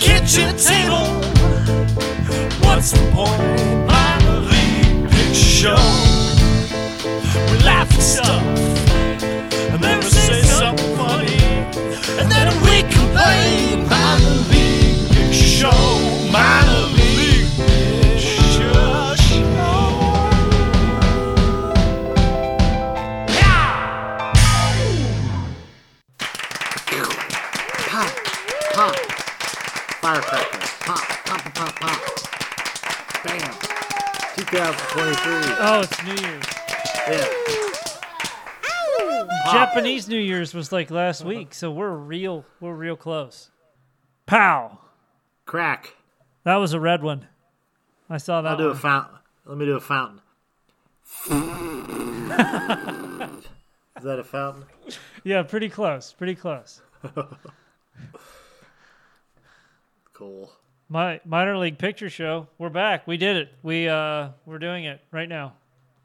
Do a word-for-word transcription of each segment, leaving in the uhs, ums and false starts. kitchen table. What's the point in my lead picture show? We laugh at stuff and then we say something funny, and then we complain. Minor league picture show, minor league picture show. Yeah! Pop, pop, firecracker, pop, pop, pop, pop. Bam. twenty twenty-three. Oh, it's New Year's. Yeah. Japanese New Year's was like last week, so we're real, we're real close. Pow! Crack. That was a red one. I saw that. I'll do one. a fountain. Let me do a fountain. Is that a fountain? Yeah, pretty close. Pretty close. Cool. My minor league picture show. We're back. We did it. We uh, we're doing it right now.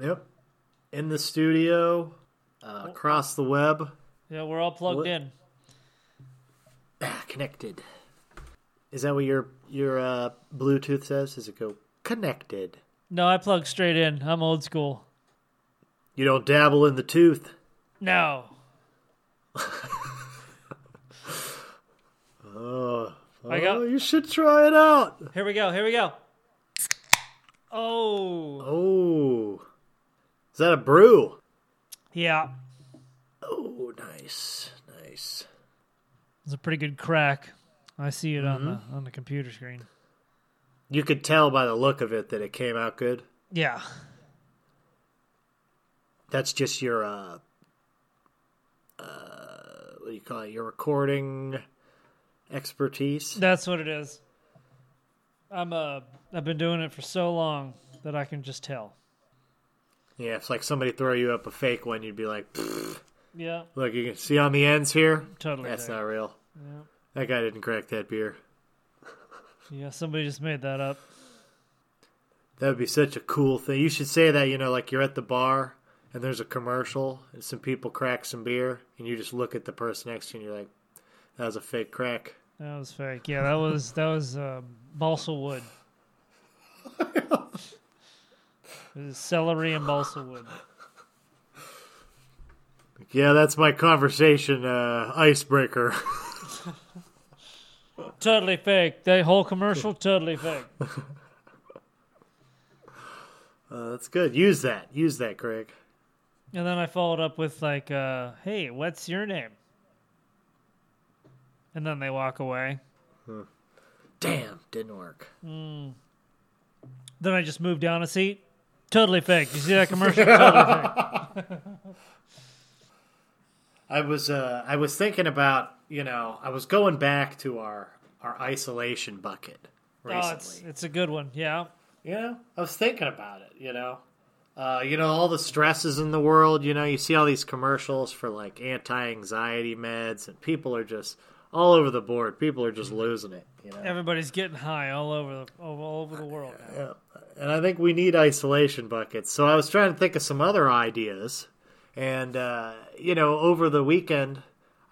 Yep. In the studio. Uh, across the web. Yeah, we're all plugged L- in. Ah, connected. Is that what your your uh, Bluetooth says? Does it go connected? No, I plug straight in. I'm old school. You don't dabble in the tooth? No. oh, I got, oh, you should try it out. Here we go, here we go. Oh. Oh. Is that a brew? Yeah. Oh, nice, nice. It's a pretty good crack. I see it mm-hmm. on the on the computer screen. You could tell by the look of it that it came out good. Yeah. That's just your uh, uh, what do you call it? Your recording expertise. That's what it is. I'm uh, I've been doing it for so long that I can just tell. Yeah, if like somebody throw you up a fake one, you'd be like, pfft. Yeah. Look, you can see on the ends here. Totally. That's there. Not real. Yeah. That guy didn't crack that beer. Yeah, somebody just made that up. That would be such a cool thing. You should say that, you know, like you're at the bar and there's a commercial and some people crack some beer and you just look at the person next to you and you're like, that was a fake crack. That was fake. Yeah, that was that was uh, balsa wood. Celery and balsa wood. Yeah, that's my conversation uh, icebreaker. Totally fake. The whole commercial, totally fake. Uh, that's good. Use that. Use that, Craig. And then I followed up with like, uh, hey, what's your name? And then they walk away. Hmm. Damn, didn't work. Mm. Then I just moved down a seat. Totally fake. You see that commercial? Totally fake. I was uh, I was thinking about, you know, I was going back to our, our isolation bucket recently. Oh, it's, it's a good one, yeah. You know, I was thinking about it, you know. Uh, you know, all the stresses in the world, you know, you see all these commercials for, like, anti-anxiety meds, and people are just all over the board. People are just losing it, you know. Everybody's getting high all over the, all over the world now. Yeah. And I think we need isolation buckets. So I was trying to think of some other ideas. And, uh, you know, over the weekend,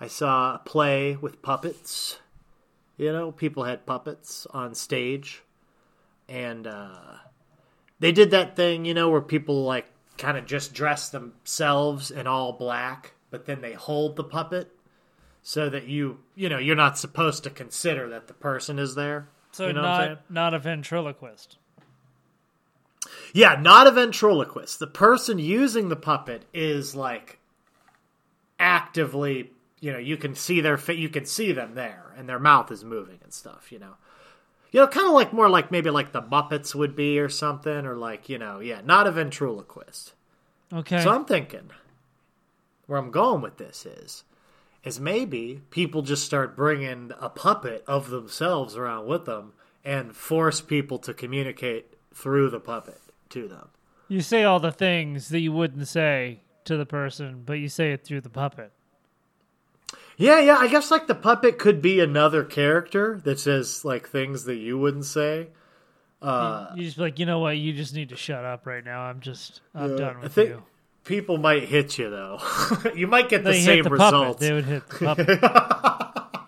I saw a play with puppets. You know, people had puppets on stage. And uh, they did that thing, you know, where people, like, kind of just dress themselves in all black. But then they hold the puppet so that you, you know, you're not supposed to consider that the person is there. So you know not, not a ventriloquist. Yeah, not a ventriloquist. The person using the puppet is like actively, you know, you can see their fa- you can see them there, and their mouth is moving and stuff, you know. You know, kind of like more like maybe like the Muppets would be or something, or like, you know, yeah, not a ventriloquist. Okay. So I'm thinking where I'm going with this is is maybe people just start bringing a puppet of themselves around with them and force people to communicate through the puppet to them. You say all the things that you wouldn't say to the person, but you say it through the puppet. Yeah, yeah. I guess like the puppet could be another character that says like things that you wouldn't say. Uh, you, you just be like, you know what? You just need to shut up right now. I'm just, I'm yeah, done with I think you. People might hit you though. You might get they the same the results. Puppet. They would hit the puppet.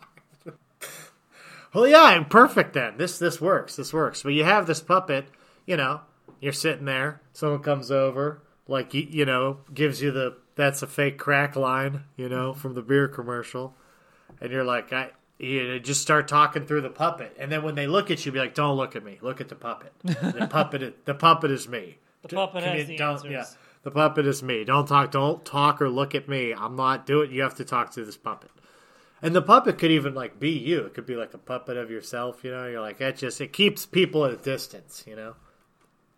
well, yeah, perfect then. This this works. This works. But you have this puppet, you know, you're sitting there. Someone comes over, like, you, you know, gives you the, that's a fake crack line, you know, from the beer commercial. And you're like, I, you just start talking through the puppet. And then when they look at you, be like, don't look at me. Look at the puppet. The puppet, the puppet is me. The D- puppet has you, the answers. Yeah. The puppet is me. Don't talk. Don't talk or look at me. I'm not doing. You have to talk to this puppet. And the puppet could even like be you. It could be like a puppet of yourself. You know, you're like that. Just it keeps people at a distance. You know.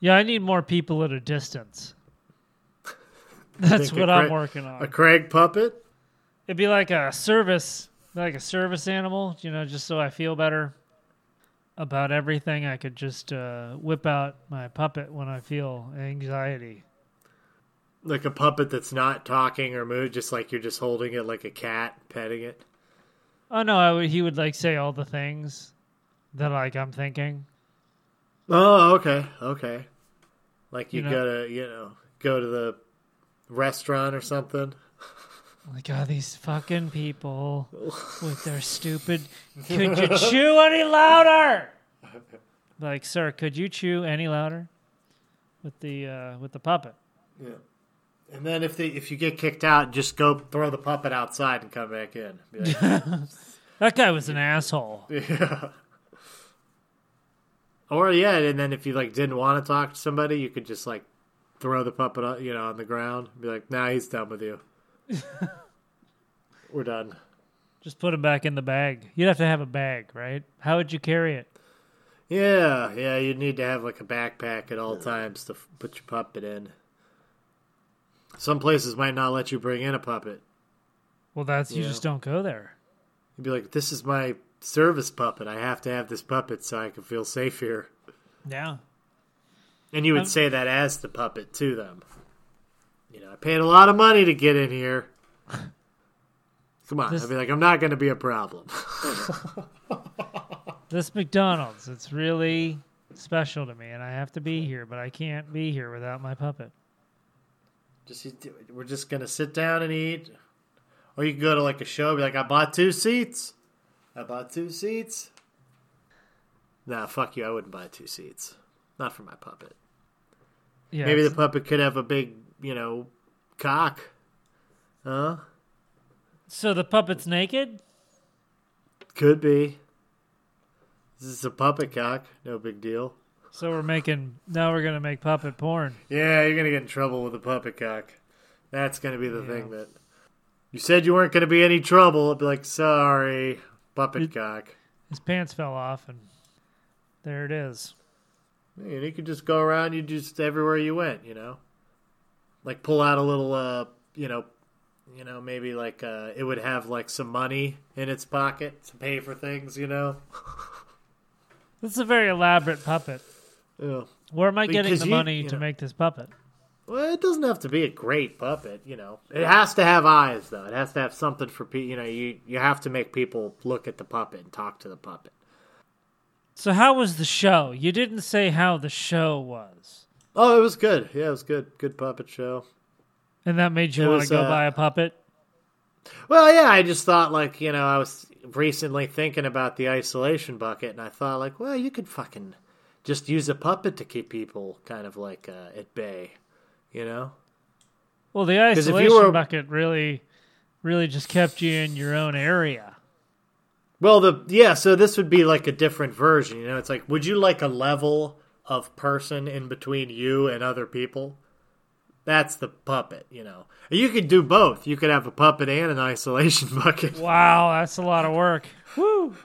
Yeah, I need more people at a distance. That's what I'm Craig, working on. A Craig puppet. It'd be like a service, like a service animal. You know, just so I feel better about everything. I could just uh, whip out my puppet when I feel anxiety. Like a puppet that's not talking or moving, just like you're just holding it like a cat, petting it. Oh, no, I would, he would, like, say all the things that, like, I'm thinking. Oh, okay, okay. Like you, you know, gotta, you know, go to the restaurant or something. Like, oh, these fucking people with their stupid, could you chew any louder? Like, sir, could you chew any louder? With the, uh, with the puppet. Yeah. And then if they, if you get kicked out, just go throw the puppet outside and come back in. Like, that guy was an asshole. Yeah. Or yeah, and then if you like didn't want to talk to somebody, you could just like throw the puppet, you know, on the ground. Be like, nah, he's done with you. We're done. Just put him back in the bag. You'd have to have a bag, right? How would you carry it? Yeah, yeah, you'd need to have like a backpack at all times to put your puppet in. Some places might not let you bring in a puppet. Well, that's you, you just don't go there. You'd be like, this is my service puppet. I have to have this puppet so I can feel safe here. Yeah. And you would I'm... say that as the puppet to them. You know, I paid a lot of money to get in here. Come on. This... I'd be like, I'm not going to be a problem. This McDonald's, it's really special to me, and I have to be here, but I can't be here without my puppet. Just we're just gonna sit down and eat, or you can go to like a show. And be like, I bought two seats. I bought two seats. Nah, fuck you. I wouldn't buy two seats. Not for my puppet. Yeah, maybe the puppet could have a big, you know, cock. Huh? So the puppet's naked? Could be. This is a puppet cock. No big deal. So we're making, now we're going to make puppet porn. Yeah, you're going to get in trouble with a puppet cock. That's going to be the yeah. thing that, you said you weren't going to be any trouble. I'd be like, sorry, puppet it, cock. His pants fell off and there it is. And you could just go around, you just, everywhere you went, you know. Like pull out a little, uh, you know, you know, maybe like uh, it would have like some money in its pocket to pay for things, you know. That's a very elaborate puppet. Yeah. Where am I because getting the you, money you know, to make this puppet? Well, it doesn't have to be a great puppet, you know. It has to have eyes, though. It has to have something for people. You know, you, you have to make people look at the puppet and talk to the puppet. So how was the show? You didn't say how the show was. Oh, it was good. Yeah, it was good. Good puppet show. And that made you it want was, to go uh, buy a puppet? Well, yeah, I just thought, like, you know, I was recently thinking about the isolation bucket, and I thought, like, well, you could fucking... just use a puppet to keep people kind of like uh, at bay, you know? Well, the isolation were... bucket really, really just kept you in your own area. Well, the yeah, so this would be like a different version, you know? It's like, would you like a level of person in between you and other people? That's the puppet, you know? You could do both. You could have a puppet and an isolation bucket. Wow, that's a lot of work. Woo!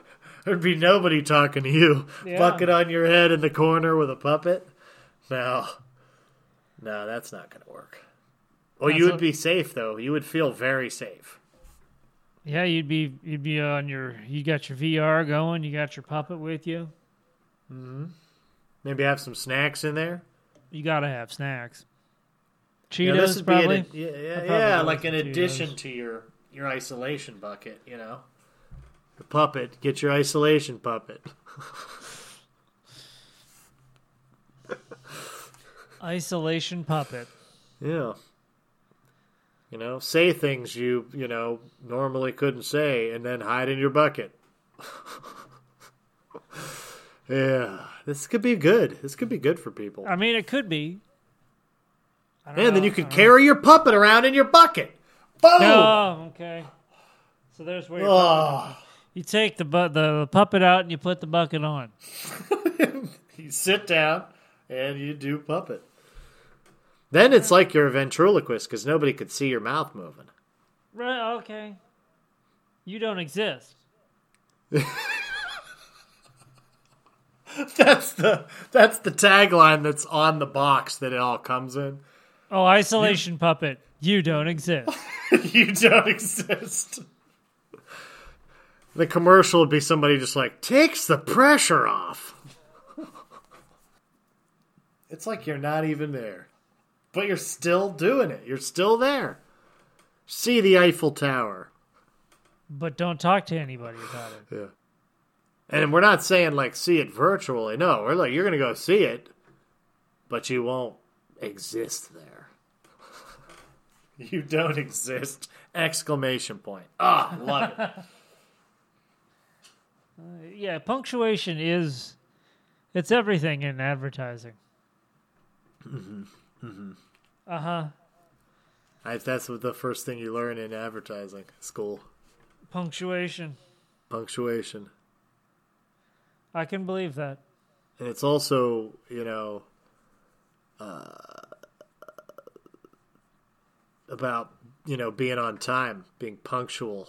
There'd be nobody talking to you. Yeah. Bucket on your head in the corner with a puppet? No. No, that's not going to work. Well, that's you would a... be safe, though. You would feel very safe. Yeah, you'd be you'd be on your... You got your V R going. You got your puppet with you. Mm-hmm. Maybe have some snacks in there. You got to have snacks. Cheetos, yeah, this would probably? Be an, yeah, probably yeah like in addition to your, your isolation bucket, you know? The puppet, get your isolation puppet. Isolation puppet. Yeah. You know, say things you, you know, normally couldn't say and then hide in your bucket. Yeah, this could be good. This could be good for people. I mean, it could be. I don't and know, then you could carry know. your puppet around in your bucket. Boom! Oh, okay. So there's where your oh. puppet you take the bu- the puppet out and you put the bucket on. You sit down and you do puppet. Then it's like you're a ventriloquist because nobody could see your mouth moving. Right, okay. You don't exist. That's the that's the tagline that's on the box that it all comes in. Oh, isolation you, puppet. You don't exist. You don't exist. The commercial would be somebody just like, takes the pressure off. It's like you're not even there. But you're still doing it. You're still there. See the Eiffel Tower. But don't talk to anybody about it. Yeah. And we're not saying, like, see it virtually. No, we're like, you're going to go see it, but you won't exist there. You don't exist. Exclamation point. Ah, oh, love it. Uh, yeah, punctuation is, it's everything in advertising. Mm-hmm. Mm-hmm. Uh-huh. I, that's what the first thing you learn in advertising school. Punctuation. Punctuation. I can believe that. And it's also, you know, uh, about, you know, being on time, being punctual.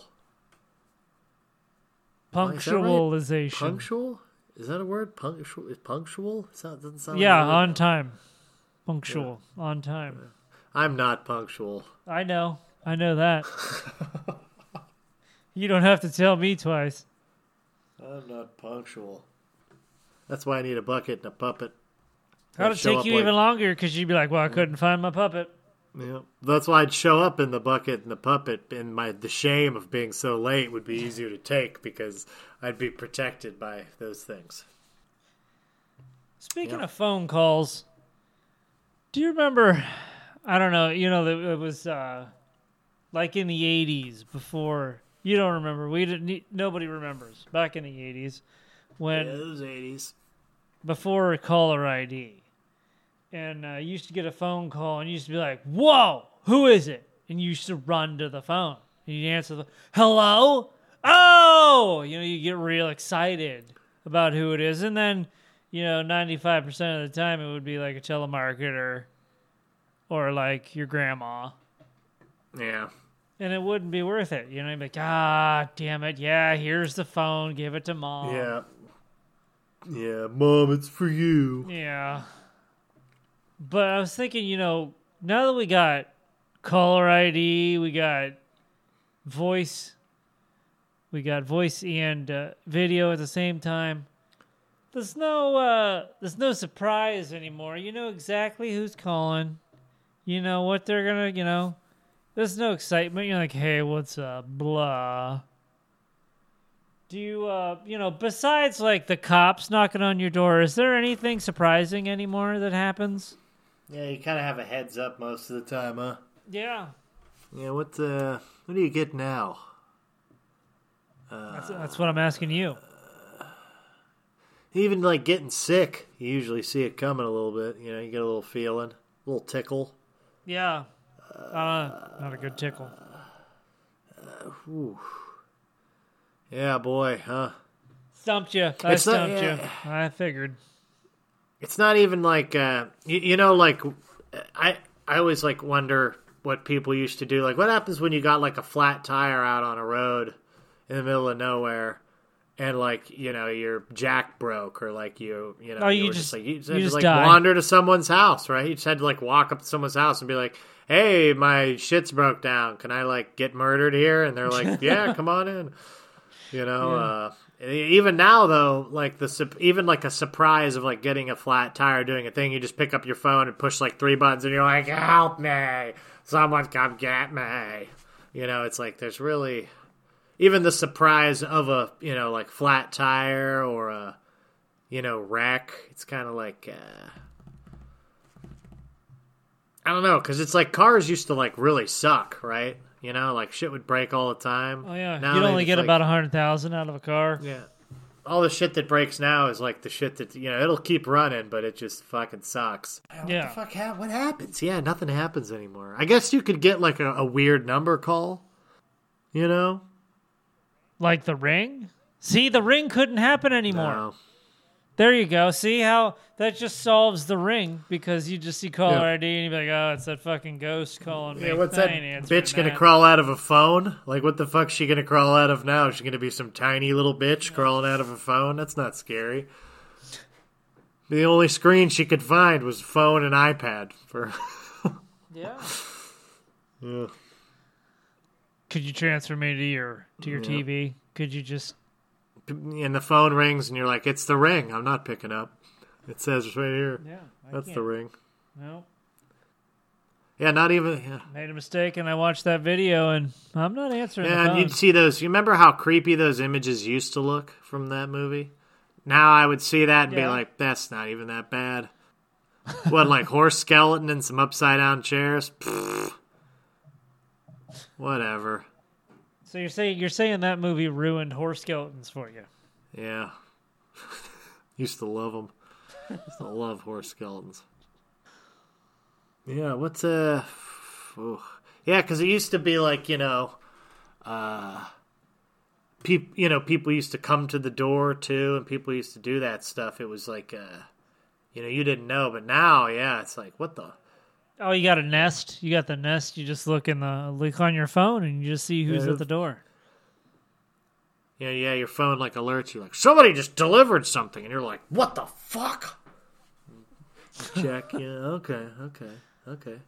Punctualization. Is right? Punctual? Is that a word? Punctual? Is punctual? It doesn't sound yeah, like on time. Punctual. Yeah. On time. I'm not punctual. I know. I know that. You don't have to tell me twice. I'm not punctual. That's why I need a bucket and a puppet. That'll take you like, even longer because you'd be like, well, I couldn't find my puppet. Yeah. That's why I'd show up in the bucket and the puppet, and my the shame of being so late would be easier to take because I'd be protected by those things. Speaking yeah. of phone calls, do you remember, I don't know, you know, it was uh, like in the eighties before, you don't remember, we didn't, nobody remembers, back in the eighties when... Yeah, those eighties. Before caller I D. And uh, you used to get a phone call and you used to be like, whoa, who is it? And you used to run to the phone. And you'd answer the, hello? Oh! You know, you get real excited about who it is. And then, you know, ninety-five percent of the time it would be like a telemarketer or like your grandma. Yeah. And it wouldn't be worth it. You know, you'd be like, ah, damn it. Yeah, here's the phone. Give it to mom. Yeah. Yeah, mom, it's for you. Yeah. But I was thinking, you know, now that we got caller I D, we got voice, we got voice and uh, video at the same time. There's no, uh, there's no surprise anymore. You know exactly who's calling. You know what they're gonna, you know. There's no excitement. You're like, hey, what's up, blah. Do you, uh, you know, besides like the cops knocking on your door, is there anything surprising anymore that happens? Yeah, you kind of have a heads up most of the time, huh? Yeah. Yeah. What uh, what do you get now? Uh, that's that's what I'm asking you. Uh, even like getting sick, you usually see it coming a little bit. You know, you get a little feeling, a little tickle. Yeah. Uh, uh, not a good tickle. Uh, uh, whew. Yeah, boy, huh? Stumped you. I it's stumped not, yeah. you. I figured. It's not even like, uh, you, you know, like, I I always, like, wonder what people used to do. Like, what happens when you got, like, a flat tire out on a road in the middle of nowhere and, like, you know, your jack broke or, like, you, you know, oh, you, you, just, just, like, you just, you just, just like, wander to someone's house, right? You just had to, like, walk up to someone's house and be like, hey, my shit's broke down. Can I, like, get murdered here? And they're like, yeah, come on in. You know, yeah. uh, even now, though, like the even like a surprise of like getting a flat tire, doing a thing, you just pick up your phone and push like three buttons and you're like, help me. Someone come get me. You know, it's like there's really even the surprise of a, you know, like flat tire or a, you know, wreck. It's kind of like, uh, I don't know, because it's like cars used to like really suck, right? You know, like shit would break all the time. Oh yeah, now you'd only get like, about a hundred thousand out of a car. Yeah, all the shit that breaks now is like the shit that, you know, it'll keep running, but it just fucking sucks. What yeah. the fuck ha- what happens? Yeah, nothing happens anymore. I guess you could get like a, a weird number call, you know? Like the Ring? See, the Ring couldn't happen anymore. No. There you go. See how that just solves the Ring, because you just see caller yeah. I D and you'd be like, oh, it's that fucking ghost calling yeah, me. What's that bitch going to crawl out of a phone? Like, what the fuck's she going to crawl out of now? Is she going to be some tiny little bitch yeah. crawling out of a phone? That's not scary. The only screen she could find was phone and iPad. For yeah. yeah. Could you transfer me to your to your yeah. T V? Could you just... And the phone rings, and you're like, it's the Ring. I'm not picking up. It says right here. Yeah, I That's can't. the Ring. No. Yeah, not even. Yeah. Made a mistake, and I watched that video, and I'm not answering yeah, the phone. Yeah, you'd see those. You remember how creepy those images used to look from that movie? Now I would see that and yeah. be like, that's not even that bad. What, like horse skeleton and some upside-down chairs? Pfft. Whatever. So you're saying you're saying that movie ruined horse skeletons for you? Yeah, used to love them. Used to love horse skeletons. Yeah, what's uh, oh. yeah, because it used to be like you know, uh, people you know people used to come to the door too, and people used to do that stuff. It was like uh, you know, you didn't know, but now, yeah, it's like what the. Oh, you got a Nest. You got the Nest. You just look in the look on your phone, and you just see who's yeah. at the door. Yeah, yeah. Your phone like alerts you, like somebody just delivered something, and you're like, "What the fuck?" Check. Yeah. Okay. Okay. Okay.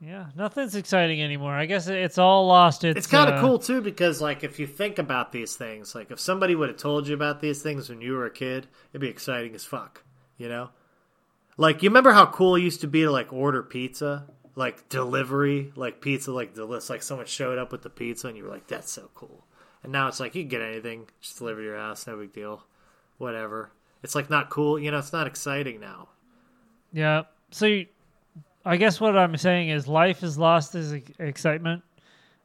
Yeah. Nothing's exciting anymore. I guess it's all lost. It's, it's kind of uh, cool too, because like if you think about these things, like if somebody would have told you about these things when you were a kid, it'd be exciting as fuck. You know. Like, you remember how cool it used to be to, like, order pizza? Like, delivery, like, pizza, like, the list. Like, someone showed up with the pizza, and you were like, that's so cool. And now it's like, you can get anything. Just deliver to your house. No big deal. Whatever. It's, like, not cool. You know, it's not exciting now. Yeah. So, you, I guess what I'm saying is life has lost its excitement,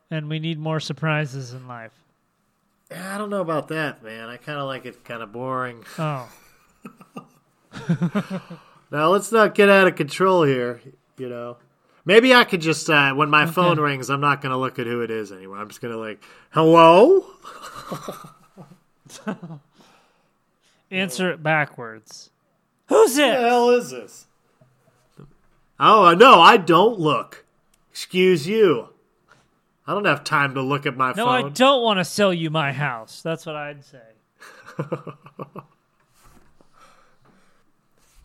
and we need more surprises in life. I don't know about that, man. I kind of like it kind of boring. Oh. Now, let's not get out of control here, you know. Maybe I could just, uh, when my okay. phone rings, I'm not going to look at who it is anymore. I'm just going to, like, hello? Answer it backwards. Who's this? Who the hell is this? Oh, no, I don't look. Excuse you. I don't have time to look at my no, phone. No, I don't want to sell you my house. That's what I'd say.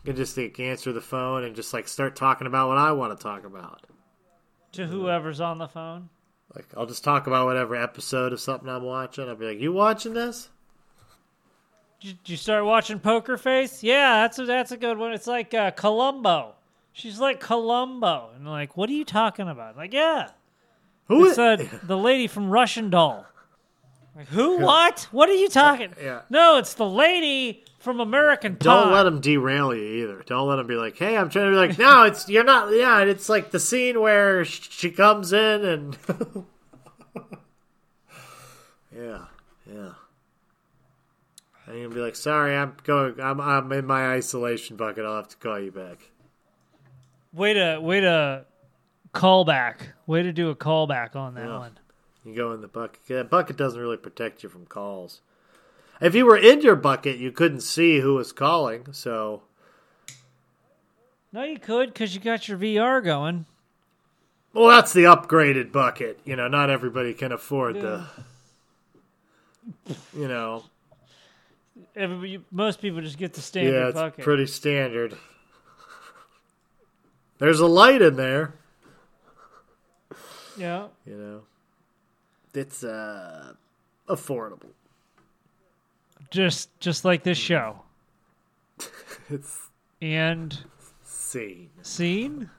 You just like, answer the phone and just like start talking about what I want to talk about. To whoever's on the phone? Like I'll just talk about whatever episode of something I'm watching. I'll be like, you watching this? Did you start watching Poker Face? Yeah, that's a, that's a good one. It's like uh, Columbo. She's like Columbo. And like, what are you talking about? Like, yeah. Who it's, is uh, the lady from Russian Doll. Like, who? What? What are you talking? Yeah. No, it's the lady from American Pie. Don't let them derail you either. Don't let them be like, hey, I'm trying to be like, no, it's you're not. Yeah, it's like the scene where she comes in and. yeah, yeah. And you'll be like, sorry, I'm going. I'm I'm in my isolation bucket. I'll have to call you back. Way to way to call back. Way to do a callback on that yeah. one. You go in the bucket. That bucket doesn't really protect you from calls. If you were in your bucket, you couldn't see who was calling, so... No, you could, because you got your V R going. Well, that's the upgraded bucket. You know, not everybody can afford yeah. the... You know... Everybody, most people just get the standard bucket. Yeah, it's bucket. Pretty standard. There's a light in there. Yeah. You know... It's uh, affordable. Just just like this show. It's and scene. Scene?